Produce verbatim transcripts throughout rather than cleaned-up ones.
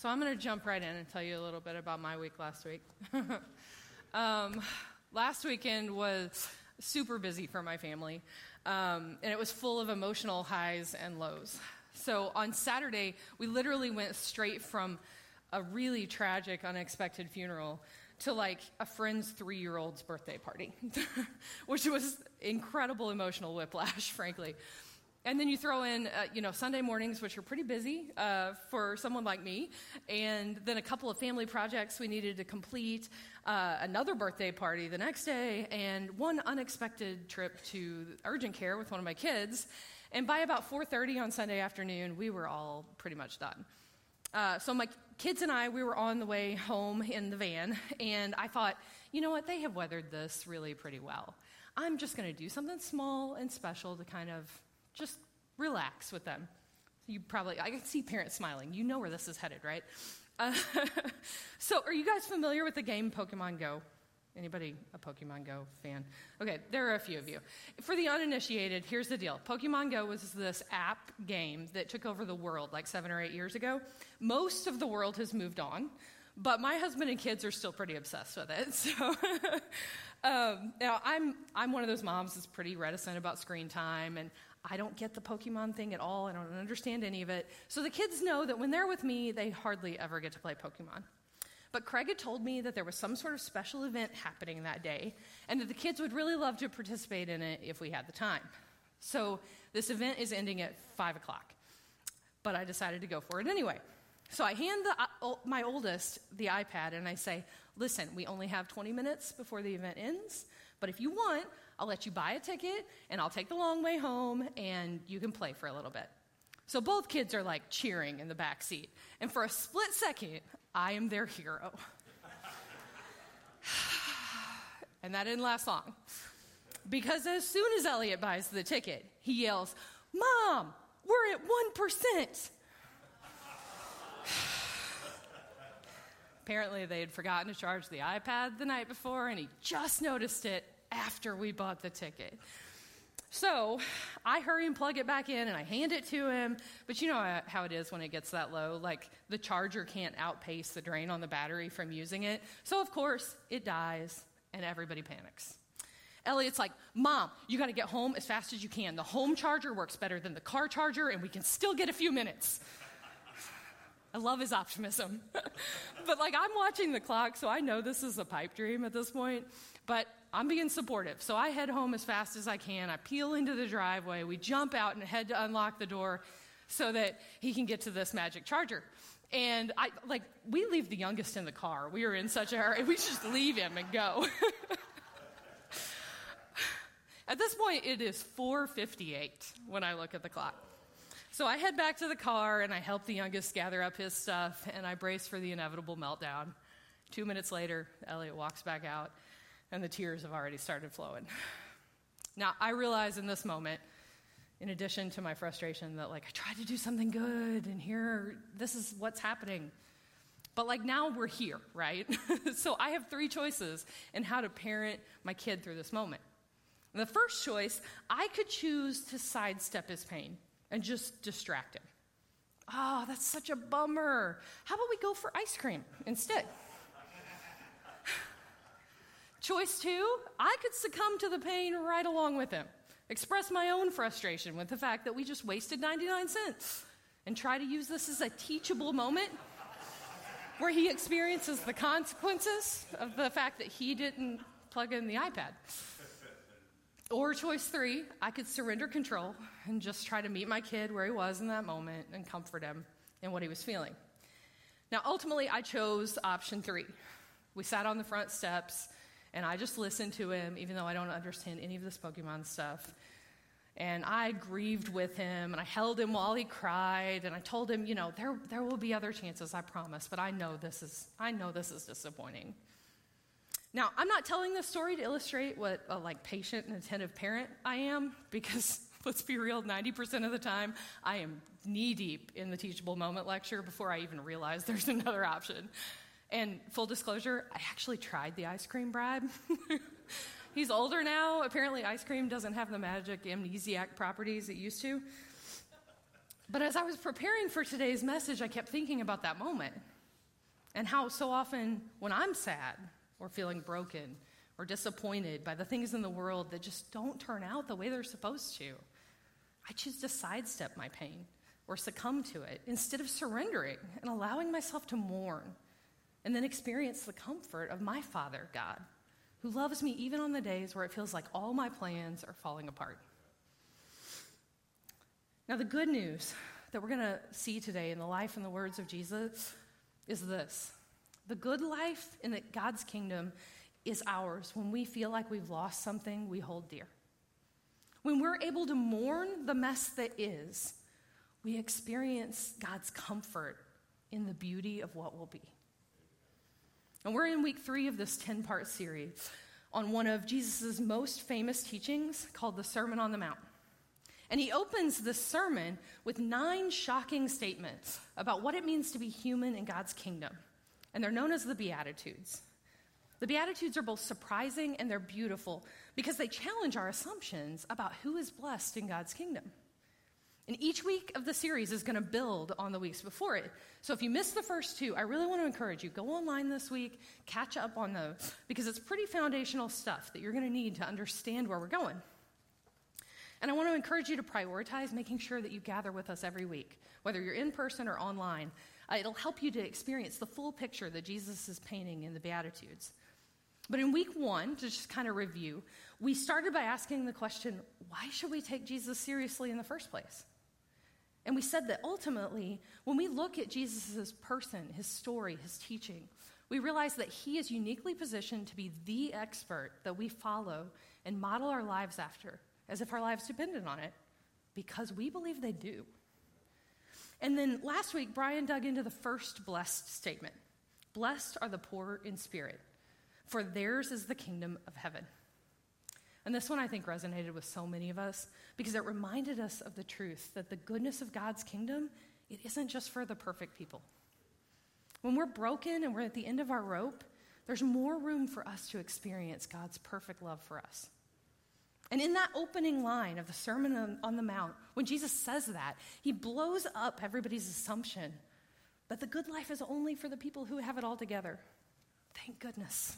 So I'm going to jump right in and tell you a little bit about my week last week. um, last weekend was super busy for my family, um, and it was full of emotional highs and lows. So on Saturday, we literally went straight from a really tragic, unexpected funeral to like a friend's three-year-old's birthday party, which was incredible emotional whiplash, frankly. And then you throw in, uh, you know, Sunday mornings, which are pretty busy uh, for someone like me, and then a couple of family projects we needed to complete, uh, another birthday party the next day, and one unexpected trip to urgent care with one of my kids. And by about four thirty on Sunday afternoon, we were all pretty much done. Uh, so my kids and I, we were on the way home in the van, and I thought, you know what, they have weathered this really pretty well. I'm just going to do something small and special to kind of just relax with them. You probably, I can see parents smiling. You know where this is headed, right? Uh, so are you guys familiar with the game Pokemon Go? Anybody a Pokemon Go fan? Okay, there are a few of you. For the uninitiated, here's the deal. Pokemon Go was this app game that took over the world like seven or eight years ago. Most of the world has moved on, but my husband and kids are still pretty obsessed with it. So um, now I'm I'm one of those moms that's pretty reticent about screen time, and I don't get the Pokemon thing at all. I don't understand any of it. So the kids know that when they're with me, they hardly ever get to play Pokemon. But Craig had told me that there was some sort of special event happening that day and that the kids would really love to participate in it if we had the time. So this event is ending at five o'clock, but I decided to go for it anyway. So I hand the, my oldest the iPad and I say, listen, we only have twenty minutes before the event ends, but if you want, I'll let you buy a ticket, and I'll take the long way home, and you can play for a little bit. So both kids are, like, cheering in the back seat. And for a split second, I am their hero. And that didn't last long. Because as soon as Elliot buys the ticket, he yells, Mom, we're at one percent. Apparently, they had forgotten to charge the iPad the night before, and he just noticed it after we bought the ticket. So I hurry and plug it back in, and I hand it to him. But you know how it is when it gets that low. Like, the charger can't outpace the drain on the battery from using it. So, of course, it dies, and everybody panics. Elliot's like, Mom, you got to get home as fast as you can. The home charger works better than the car charger, and we can still get a few minutes. I love his optimism. But, like, I'm watching the clock, so I know this is a pipe dream at this point. But I'm being supportive, so I head home as fast as I can. I peel into the driveway. We jump out and head to unlock the door so that he can get to this magic charger. And, I like, we leave the youngest in the car. We are in such a hurry. We just leave him and go. At this point, it is four fifty-eight when I look at the clock. So I head back to the car, and I help the youngest gather up his stuff, and I brace for the inevitable meltdown. Two minutes later, Elliot walks back out. And the tears have already started flowing. Now, I realize in this moment, in addition to my frustration, that, like, I tried to do something good, and here, this is what's happening. But, like, now we're here, right? So I have three choices in how to parent my kid through this moment. And the first choice, I could choose to sidestep his pain and just distract him. Oh, that's such a bummer. How about we go for ice cream instead? Choice two, I could succumb to the pain right along with him, express my own frustration with the fact that we just wasted ninety-nine cents, and try to use this as a teachable moment where he experiences the consequences of the fact that he didn't plug in the iPad. Or choice three, I could surrender control and just try to meet my kid where he was in that moment and comfort him in what he was feeling. Now, ultimately, I chose option three. We sat on the front steps, and I just listened to him, even though I don't understand any of this Pokemon stuff. And I grieved with him, and I held him while he cried, and I told him, you know, there there will be other chances, I promise, but I know this is I know this is disappointing. Now, I'm not telling this story to illustrate what a like patient and attentive parent I am, because let's be real, ninety percent of the time I am knee-deep in the teachable moment lecture before I even realize there's another option. And full disclosure, I actually tried the ice cream bribe. He's older now. Apparently, ice cream doesn't have the magic amnesiac properties it used to. But as I was preparing for today's message, I kept thinking about that moment and how so often when I'm sad or feeling broken or disappointed by the things in the world that just don't turn out the way they're supposed to, I choose to sidestep my pain or succumb to it instead of surrendering and allowing myself to mourn and then experience the comfort of my Father, God, who loves me even on the days where it feels like all my plans are falling apart. Now, the good news that we're going to see today in the life and the words of Jesus is this. The good life in the God's kingdom is ours when we feel like we've lost something we hold dear. When we're able to mourn the mess that is, we experience God's comfort in the beauty of what will be. And we're in week three of this ten-part series on one of Jesus' most famous teachings called the Sermon on the Mount. And he opens the sermon with nine shocking statements about what it means to be human in God's kingdom. And they're known as the Beatitudes. The Beatitudes are both surprising and they're beautiful because they challenge our assumptions about who is blessed in God's kingdom. And each week of the series is going to build on the weeks before it. So if you missed the first two, I really want to encourage you, go online this week, catch up on those, because it's pretty foundational stuff that you're going to need to understand where we're going. And I want to encourage you to prioritize making sure that you gather with us every week, whether you're in person or online. Uh, it'll help you to experience the full picture that Jesus is painting in the Beatitudes. But in week one, to just kind of review, we started by asking the question, why should we take Jesus seriously in the first place? And we said that ultimately, when we look at Jesus' person, his story, his teaching, we realize that he is uniquely positioned to be the expert that we follow and model our lives after, as if our lives depended on it, because we believe they do. And then last week, Brian dug into the first blessed statement. Blessed are the poor in spirit, for theirs is the kingdom of heaven. And this one, I think, resonated with so many of us because it reminded us of the truth that the goodness of God's kingdom, it isn't just for the perfect people. When we're broken and we're at the end of our rope, there's more room for us to experience God's perfect love for us. And in that opening line of the Sermon on, on the Mount, when Jesus says that, he blows up everybody's assumption that the good life is only for the people who have it all together. Thank goodness.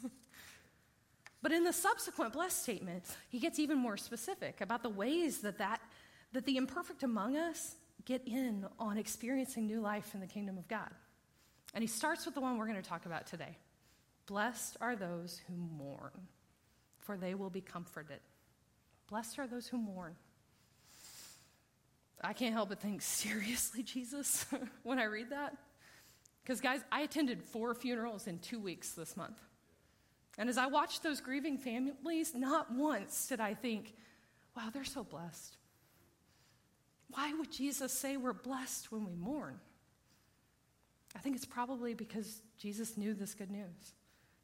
But in the subsequent blessed statement, he gets even more specific about the ways that, that that the imperfect among us get in on experiencing new life in the kingdom of God. And he starts with the one we're going to talk about today. Blessed are those who mourn, for they will be comforted. Blessed are those who mourn. I can't help but think, seriously, Jesus, when I read that? Because, guys, I attended four funerals in two weeks this month. And as I watched those grieving families, not once did I think, wow, they're so blessed. Why would Jesus say we're blessed when we mourn? I think it's probably because Jesus knew this good news,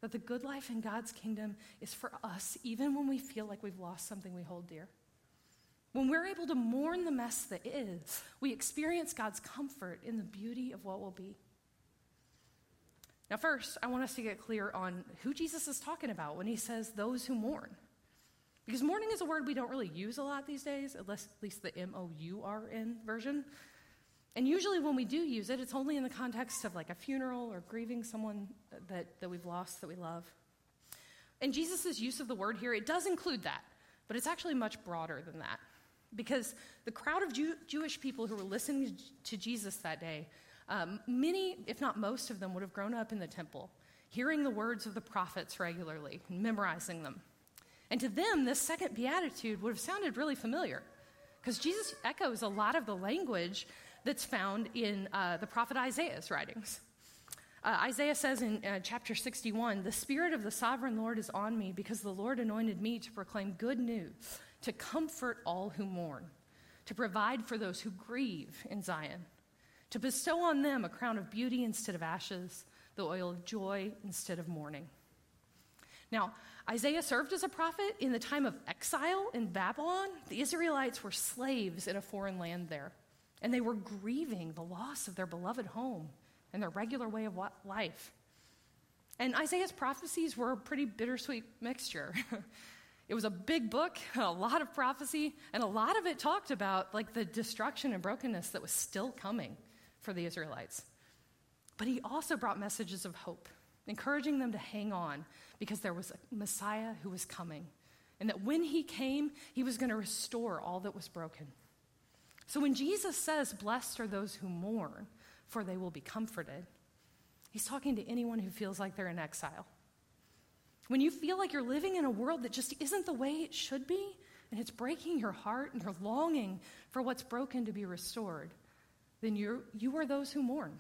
that the good life in God's kingdom is for us even when we feel like we've lost something we hold dear. When we're able to mourn the mess that is, we experience God's comfort in the beauty of what will be. Now, first, I want us to get clear on who Jesus is talking about when he says those who mourn. Because mourning is a word we don't really use a lot these days, unless at least the M O U R N version. And usually when we do use it, it's only in the context of like a funeral or grieving someone that, that we've lost, that we love. And Jesus' use of the word here, it does include that, but it's actually much broader than that. Because the crowd of Jew- Jewish people who were listening to Jesus that day, Um, many, if not most of them, would have grown up in the temple, hearing the words of the prophets regularly and memorizing them. And to them, this second beatitude would have sounded really familiar because Jesus echoes a lot of the language that's found in uh, the prophet Isaiah's writings. Uh, Isaiah says in uh, chapter sixty-one, "The Spirit of the Sovereign Lord is on me because the Lord anointed me to proclaim good news, to comfort all who mourn, to provide for those who grieve in Zion, to bestow on them a crown of beauty instead of ashes, the oil of joy instead of mourning." Now, Isaiah served as a prophet in the time of exile in Babylon. The Israelites were slaves in a foreign land there, and they were grieving the loss of their beloved home and their regular way of life. And Isaiah's prophecies were a pretty bittersweet mixture. It was a big book, a lot of prophecy, and a lot of it talked about like the destruction and brokenness that was still coming for the Israelites. But he also brought messages of hope, encouraging them to hang on because there was a Messiah who was coming, and that when he came, he was going to restore all that was broken. So when Jesus says, "Blessed are those who mourn, for they will be comforted," he's talking to anyone who feels like they're in exile. When you feel like you're living in a world that just isn't the way it should be, and it's breaking your heart and you're longing for what's broken to be restored, then you're, you are those who mourn.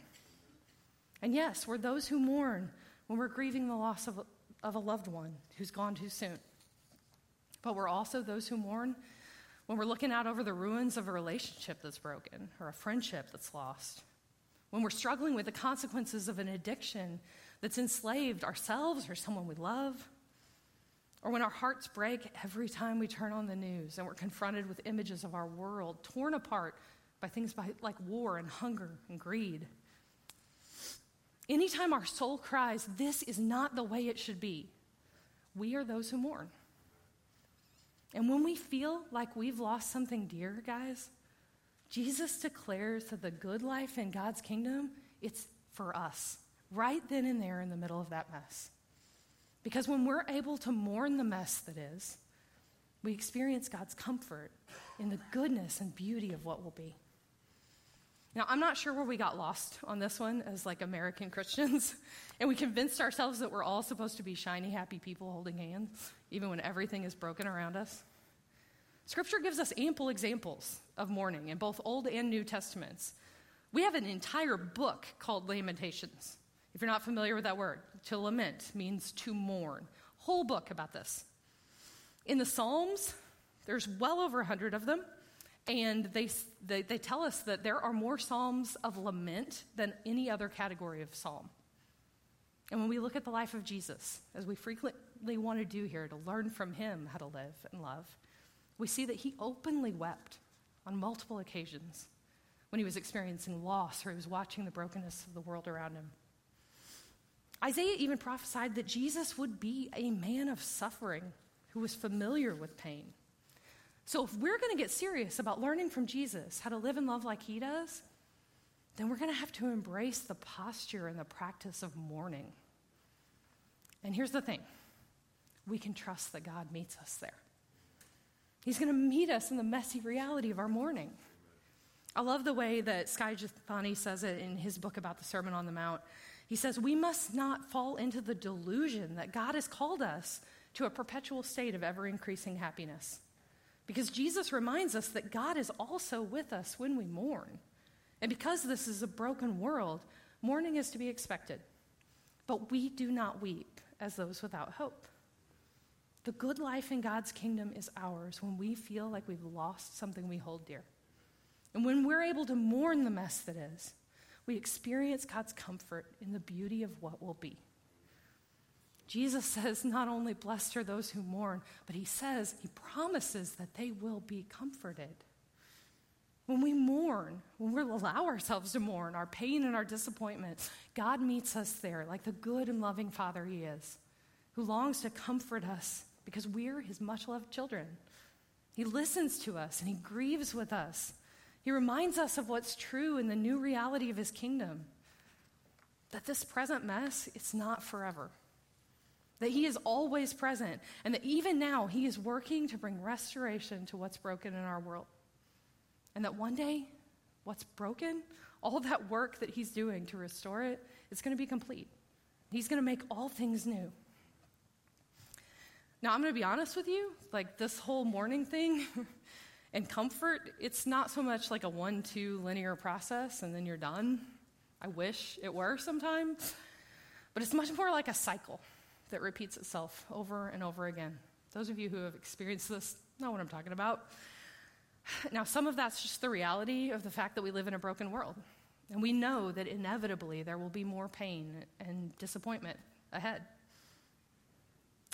And yes, we're those who mourn when we're grieving the loss of, of a loved one who's gone too soon. But we're also those who mourn when we're looking out over the ruins of a relationship that's broken or a friendship that's lost. When we're struggling with the consequences of an addiction that's enslaved ourselves or someone we love, or when our hearts break every time we turn on the news and we're confronted with images of our world torn apart by things by, like war and hunger and greed. Anytime our soul cries, "This is not the way it should be," we are those who mourn. And when we feel like we've lost something dear, guys, Jesus declares that the good life in God's kingdom, it's for us, right then and there in the middle of that mess. Because when we're able to mourn the mess that is, we experience God's comfort in the goodness and beauty of what will be. Now, I'm not sure where we got lost on this one as like American Christians, and we convinced ourselves that we're all supposed to be shiny, happy people holding hands, even when everything is broken around us. Scripture gives us ample examples of mourning in both Old and New Testaments. We have an entire book called Lamentations. If you're not familiar with that word, to lament means to mourn. Whole book about this. In the Psalms, there's well over one hundred of them, and they, they, they tell us that there are more psalms of lament than any other category of psalm. And when we look at the life of Jesus, as we frequently want to do here, to learn from him how to live and love, we see that he openly wept on multiple occasions when he was experiencing loss or he was watching the brokenness of the world around him. Isaiah even prophesied that Jesus would be a man of suffering who was familiar with pain. So if we're going to get serious about learning from Jesus how to live and love like he does, then we're going to have to embrace the posture and the practice of mourning. And here's the thing. We can trust that God meets us there. He's going to meet us in the messy reality of our mourning. I love the way that Sky Jethani says it in his book about the Sermon on the Mount. He says, we must not fall into the delusion that God has called us to a perpetual state of ever-increasing happiness. Because Jesus reminds us that God is also with us when we mourn. And because this is a broken world, mourning is to be expected. But we do not weep as those without hope. The good life in God's kingdom is ours when we feel like we've lost something we hold dear. And when we're able to mourn the mess that is, we experience God's comfort in the beauty of what will be. Jesus says not only blessed are those who mourn, but he says, he promises that they will be comforted. When we mourn, when we allow ourselves to mourn, our pain and our disappointment, God meets us there like the good and loving Father he is, who longs to comfort us because we're his much-loved children. He listens to us and he grieves with us. He reminds us of what's true in the new reality of his kingdom, that this present mess, it's not forever, that he is always present, and that even now he is working to bring restoration to what's broken in our world, and that one day what's broken, all that work that he's doing to restore it, it's going to be complete. He's going to make all things new. Now, I'm going to be honest with you, like this whole mourning thing and comfort, it's not so much like a one-two linear process and then you're done. I wish it were sometimes, but it's much more like a cycle that repeats itself over and over again. Those of you who have experienced this know what I'm talking about. Now, some of that's just the reality of the fact that we live in a broken world, and we know that inevitably there will be more pain and disappointment ahead.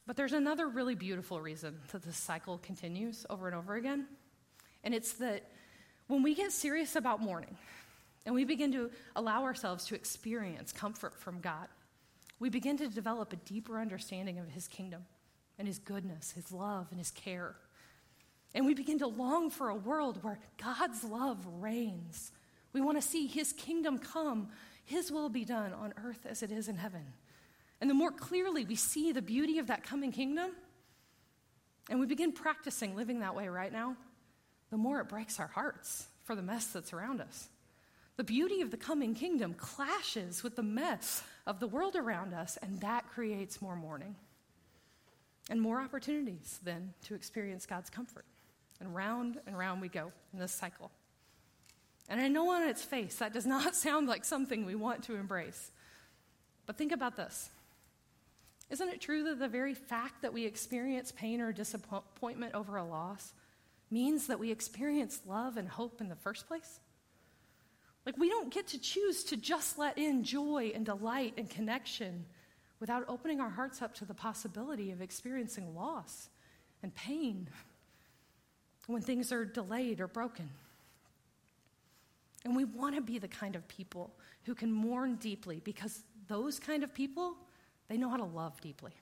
But there's another really beautiful reason that this cycle continues over and over again, and it's that when we get serious about mourning and we begin to allow ourselves to experience comfort from God, we begin to develop a deeper understanding of his kingdom and his goodness, his love, and his care. And we begin to long for a world where God's love reigns. We want to see his kingdom come, his will be done on earth as it is in heaven. And the more clearly we see the beauty of that coming kingdom, and we begin practicing living that way right now, the more it breaks our hearts for the mess that's around us. The beauty of the coming kingdom clashes with the mess of the world around us, and that creates more mourning and more opportunities then to experience God's comfort. And round and round we go in this cycle. And I know on its face that does not sound like something we want to embrace. But think about this. Isn't it true that the very fact that we experience pain or disappointment over a loss means that we experience love and hope in the first place? Like, we don't get to choose to just let in joy and delight and connection without opening our hearts up to the possibility of experiencing loss and pain when things are delayed or broken. And we want to be the kind of people who can mourn deeply, because those kind of people, they know how to love deeply.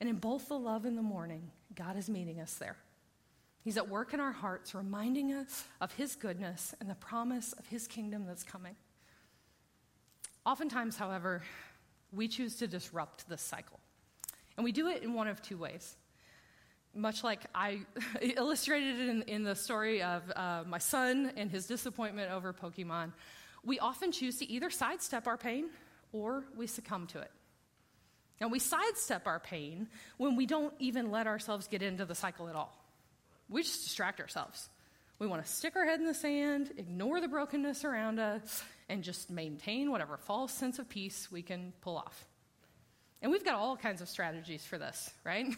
And in both the love and the mourning, God is meeting us there. He's at work in our hearts, reminding us of his goodness and the promise of his kingdom that's coming. Oftentimes, however, we choose to disrupt this cycle. And we do it in one of two ways. Much like I illustrated in, in the story of uh, my son and his disappointment over Pokemon, we often choose to either sidestep our pain or we succumb to it. And we sidestep our pain when we don't even let ourselves get into the cycle at all. We just distract ourselves. We want to stick our head in the sand, ignore the brokenness around us, and just maintain whatever false sense of peace we can pull off. And we've got all kinds of strategies for this, right?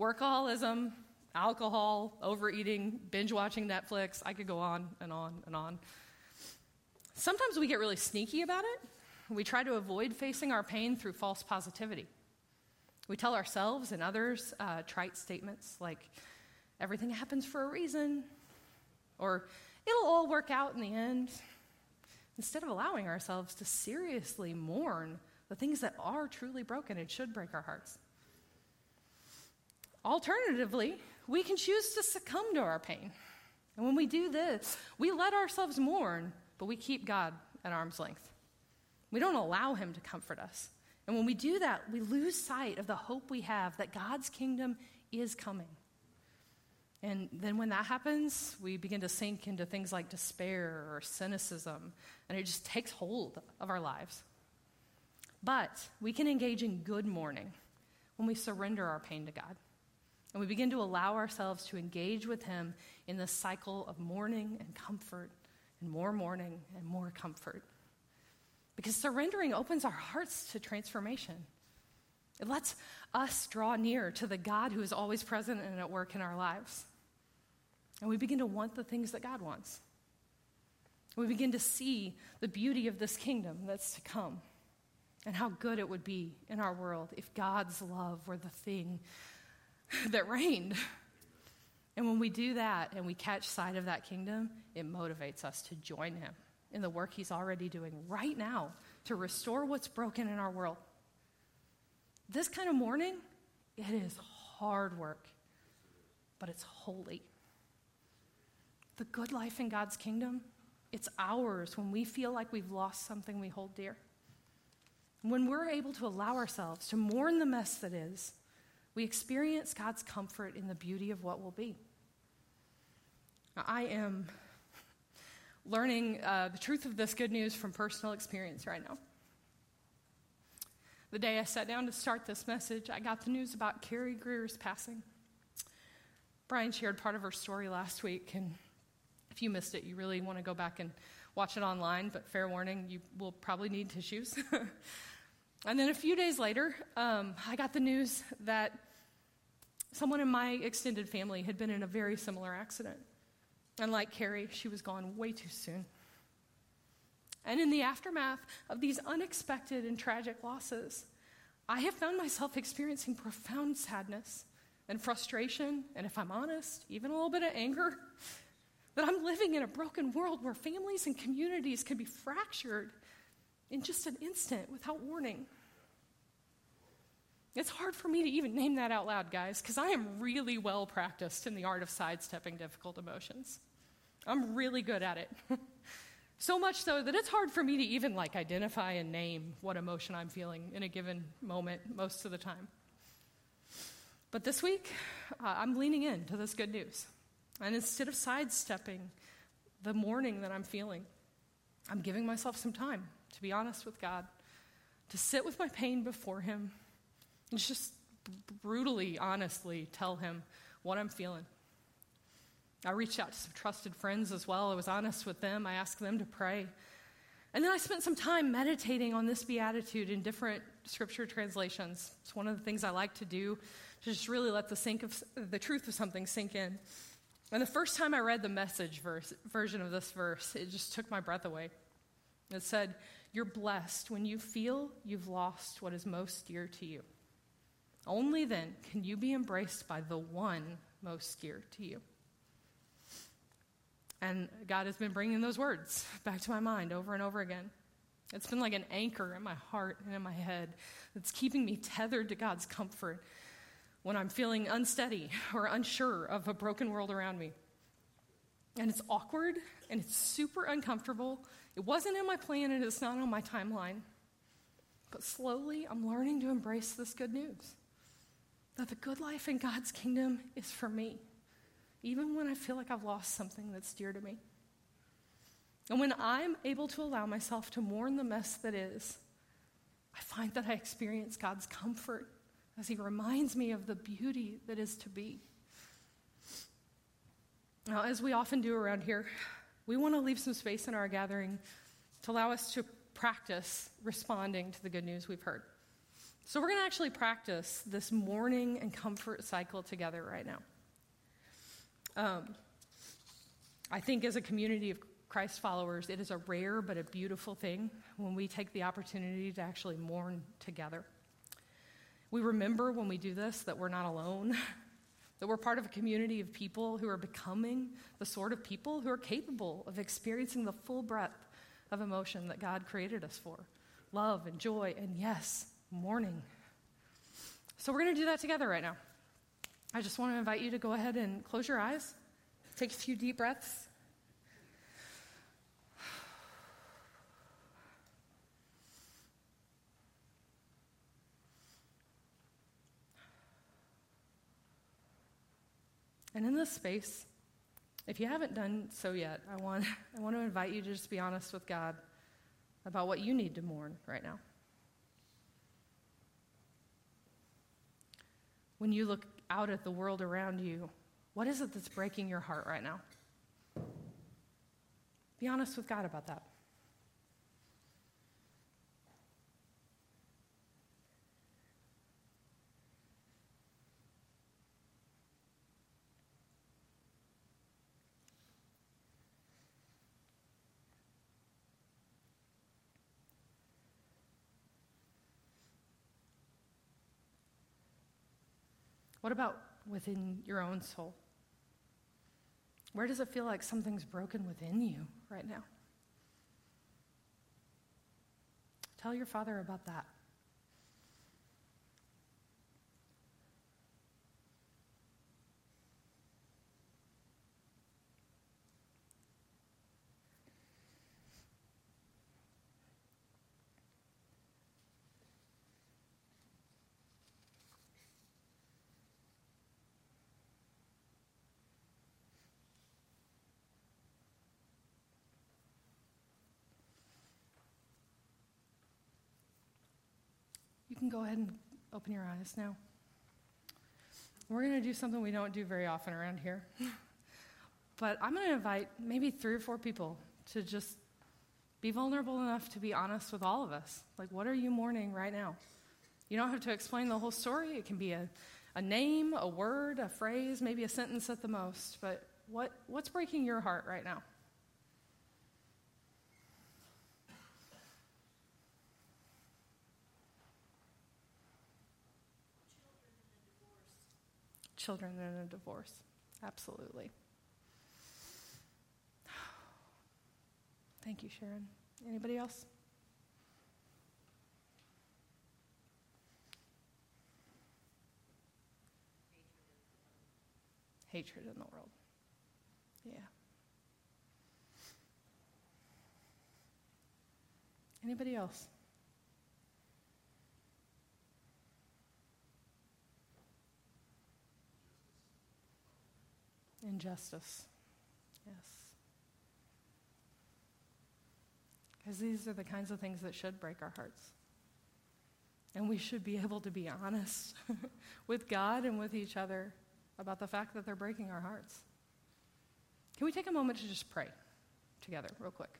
Workaholism, alcohol, overeating, binge-watching Netflix. I could go on and on and on. Sometimes we get really sneaky about it. We try to avoid facing our pain through false positivity. We tell ourselves and others uh, trite statements like, everything happens for a reason, or it'll all work out in the end, instead of allowing ourselves to seriously mourn the things that are truly broken and should break our hearts. Alternatively, we can choose to succumb to our pain. And when we do this, we let ourselves mourn, but we keep God at arm's length. We don't allow him to comfort us. And when we do that, we lose sight of the hope we have that God's kingdom is coming. And then when that happens, we begin to sink into things like despair or cynicism, and it just takes hold of our lives. But we can engage in good mourning when we surrender our pain to God, and we begin to allow ourselves to engage with him in this cycle of mourning and comfort and more mourning and more comfort. Because surrendering opens our hearts to transformation. It lets us draw near to the God who is always present and at work in our lives. And we begin to want the things that God wants. We begin to see the beauty of this kingdom that's to come and how good it would be in our world if God's love were the thing that reigned. And when we do that and we catch sight of that kingdom, it motivates us to join him in the work he's already doing right now to restore what's broken in our world. This kind of mourning, it is hard work, but it's holy. The good life in God's kingdom, it's ours when we feel like we've lost something we hold dear. When we're able to allow ourselves to mourn the mess that is, we experience God's comfort in the beauty of what will be. Now, I am learning uh, the truth of this good news from personal experience right now. The day I sat down to start this message, I got the news about Carrie Greer's passing. Brian shared part of her story last week, and if you missed it, you really want to go back and watch it online, but fair warning, you will probably need tissues. And then a few days later, um, I got the news that someone in my extended family had been in a very similar accident. And like Carrie, she was gone way too soon. And in the aftermath of these unexpected and tragic losses, I have found myself experiencing profound sadness and frustration, and if I'm honest, even a little bit of anger, that I'm living in a broken world where families and communities can be fractured in just an instant without warning. It's hard for me to even name that out loud, guys, because I am really well practiced in the art of sidestepping difficult emotions. I'm really good at it. So much so that it's hard for me to even like identify and name what emotion I'm feeling in a given moment most of the time. But this week, uh, I'm leaning into this good news. And instead of sidestepping the mourning that I'm feeling, I'm giving myself some time to be honest with God, to sit with my pain before him, and just brutally, honestly tell him what I'm feeling. I reached out to some trusted friends as well. I was honest with them. I asked them to pray. And then I spent some time meditating on this beatitude in different scripture translations. It's one of the things I like to do, to just really let the sink of the truth of something sink in. And the first time I read the Message verse, version of this verse, it just took my breath away. It said, "You're blessed when you feel you've lost what is most dear to you. Only then can you be embraced by the one most dear to you." And God has been bringing those words back to my mind over and over again. It's been like an anchor in my heart and in my head that's keeping me tethered to God's comfort when I'm feeling unsteady or unsure of a broken world around me. And it's awkward, and it's super uncomfortable. It wasn't in my plan, and it's not on my timeline. But slowly, I'm learning to embrace this good news, that the good life in God's kingdom is for me, even when I feel like I've lost something that's dear to me. And when I'm able to allow myself to mourn the mess that is, I find that I experience God's comfort as he reminds me of the beauty that is to be. Now, as we often do around here, we want to leave some space in our gathering to allow us to practice responding to the good news we've heard. So we're going to actually practice this mourning and comfort cycle together right now. Um, I think as a community of Christ followers, it is a rare but a beautiful thing when we take the opportunity to actually mourn together. We remember when we do this that we're not alone, that we're part of a community of people who are becoming the sort of people who are capable of experiencing the full breadth of emotion that God created us for, love and joy and, yes, mourning. So we're going to do that together right now. I just want to invite you to go ahead and close your eyes, take a few deep breaths. And in this space, if you haven't done so yet, I want, I want to invite you to just be honest with God about what you need to mourn right now. When you look out at the world around you, what is it that's breaking your heart right now? Be honest with God about that. What about within your own soul? Where does it feel like something's broken within you right now? Tell your Father about that. You can go ahead and open your eyes now. We're going to do something we don't do very often around here. But I'm going to invite maybe three or four people to just be vulnerable enough to be honest with all of us. Like, what are you mourning right now? You don't have to explain the whole story. It can be a, a name, a word, a phrase, maybe a sentence at the most. But what what's breaking your heart right now? Children in a divorce. Absolutely. Thank you, Sharon. Anybody else? hatred in the world. Yeah. Anybody else? Injustice. Yes. Because these are the kinds of things that should break our hearts. And we should be able to be honest with God and with each other about the fact that they're breaking our hearts. Can we take a moment to just pray together real quick?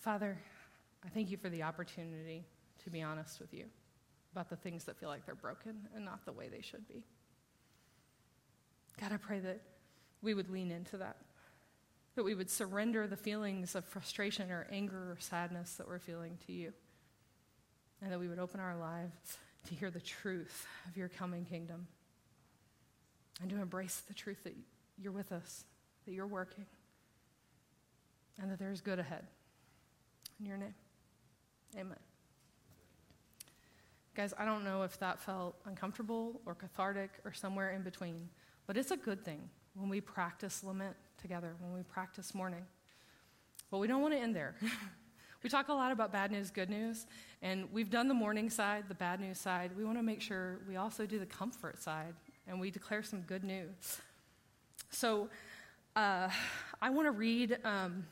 Father, I thank you for the opportunity to be honest with you about the things that feel like they're broken and not the way they should be. God, I pray that we would lean into that, that we would surrender the feelings of frustration or anger or sadness that we're feeling to you, and that we would open our lives to hear the truth of your coming kingdom and to embrace the truth that you're with us, that you're working, and that there's good ahead. In your name, amen. Guys, I don't know if that felt uncomfortable or cathartic or somewhere in between, but it's a good thing when we practice lament together, when we practice mourning. But we don't want to end there. We talk a lot about bad news, good news, and we've done the mourning side, the bad news side. We want to make sure we also do the comfort side, and we declare some good news. So uh, I want to read um,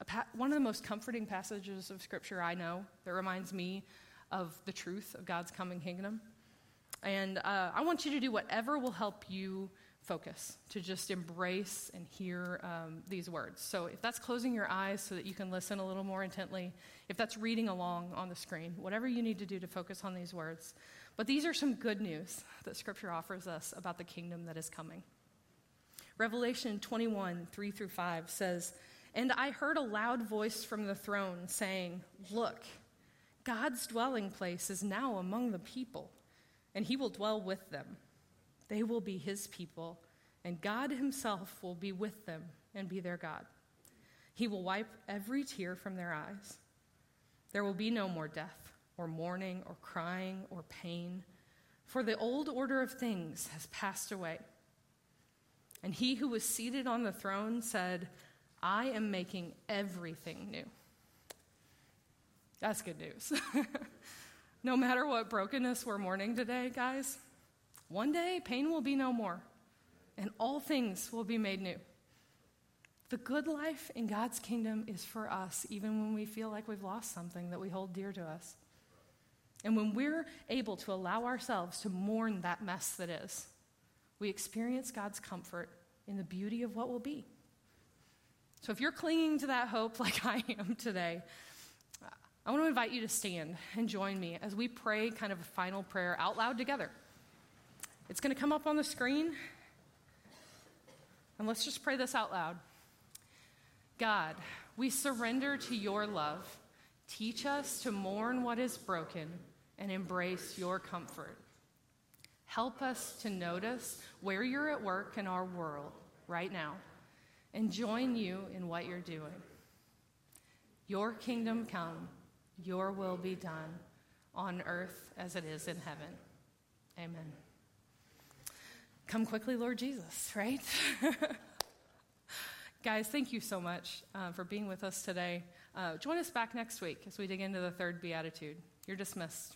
a pa- one of the most comforting passages of Scripture I know that reminds me of the truth of God's coming kingdom. And uh, I want you to do whatever will help you focus, to just embrace and hear um, these words. So if that's closing your eyes so that you can listen a little more intently, if that's reading along on the screen, whatever you need to do to focus on these words. But these are some good news that Scripture offers us about the kingdom that is coming. Revelation twenty-one, three through five says, "And I heard a loud voice from the throne saying, 'Look, God's dwelling place is now among the people, and he will dwell with them. They will be his people, and God himself will be with them and be their God. He will wipe every tear from their eyes. There will be no more death, or mourning, or crying, or pain, for the old order of things has passed away.' And he who was seated on the throne said, 'I am making everything new.'" That's good news. No matter what brokenness we're mourning today, guys, one day pain will be no more, and all things will be made new. The good life in God's kingdom is for us, even when we feel like we've lost something that we hold dear to us. And when we're able to allow ourselves to mourn that mess that is, we experience God's comfort in the beauty of what will be. So if you're clinging to that hope like I am today, I want to invite you to stand and join me as we pray kind of a final prayer out loud together. It's going to come up on the screen. And let's just pray this out loud. God, we surrender to your love. Teach us to mourn what is broken and embrace your comfort. Help us to notice where you're at work in our world right now and join you in what you're doing. Your kingdom come. Your will be done on earth as it is in heaven. Amen. Come quickly, Lord Jesus, right? Guys, thank you so much uh, for being with us today. Uh, join us back next week as we dig into the third Beatitude. You're dismissed.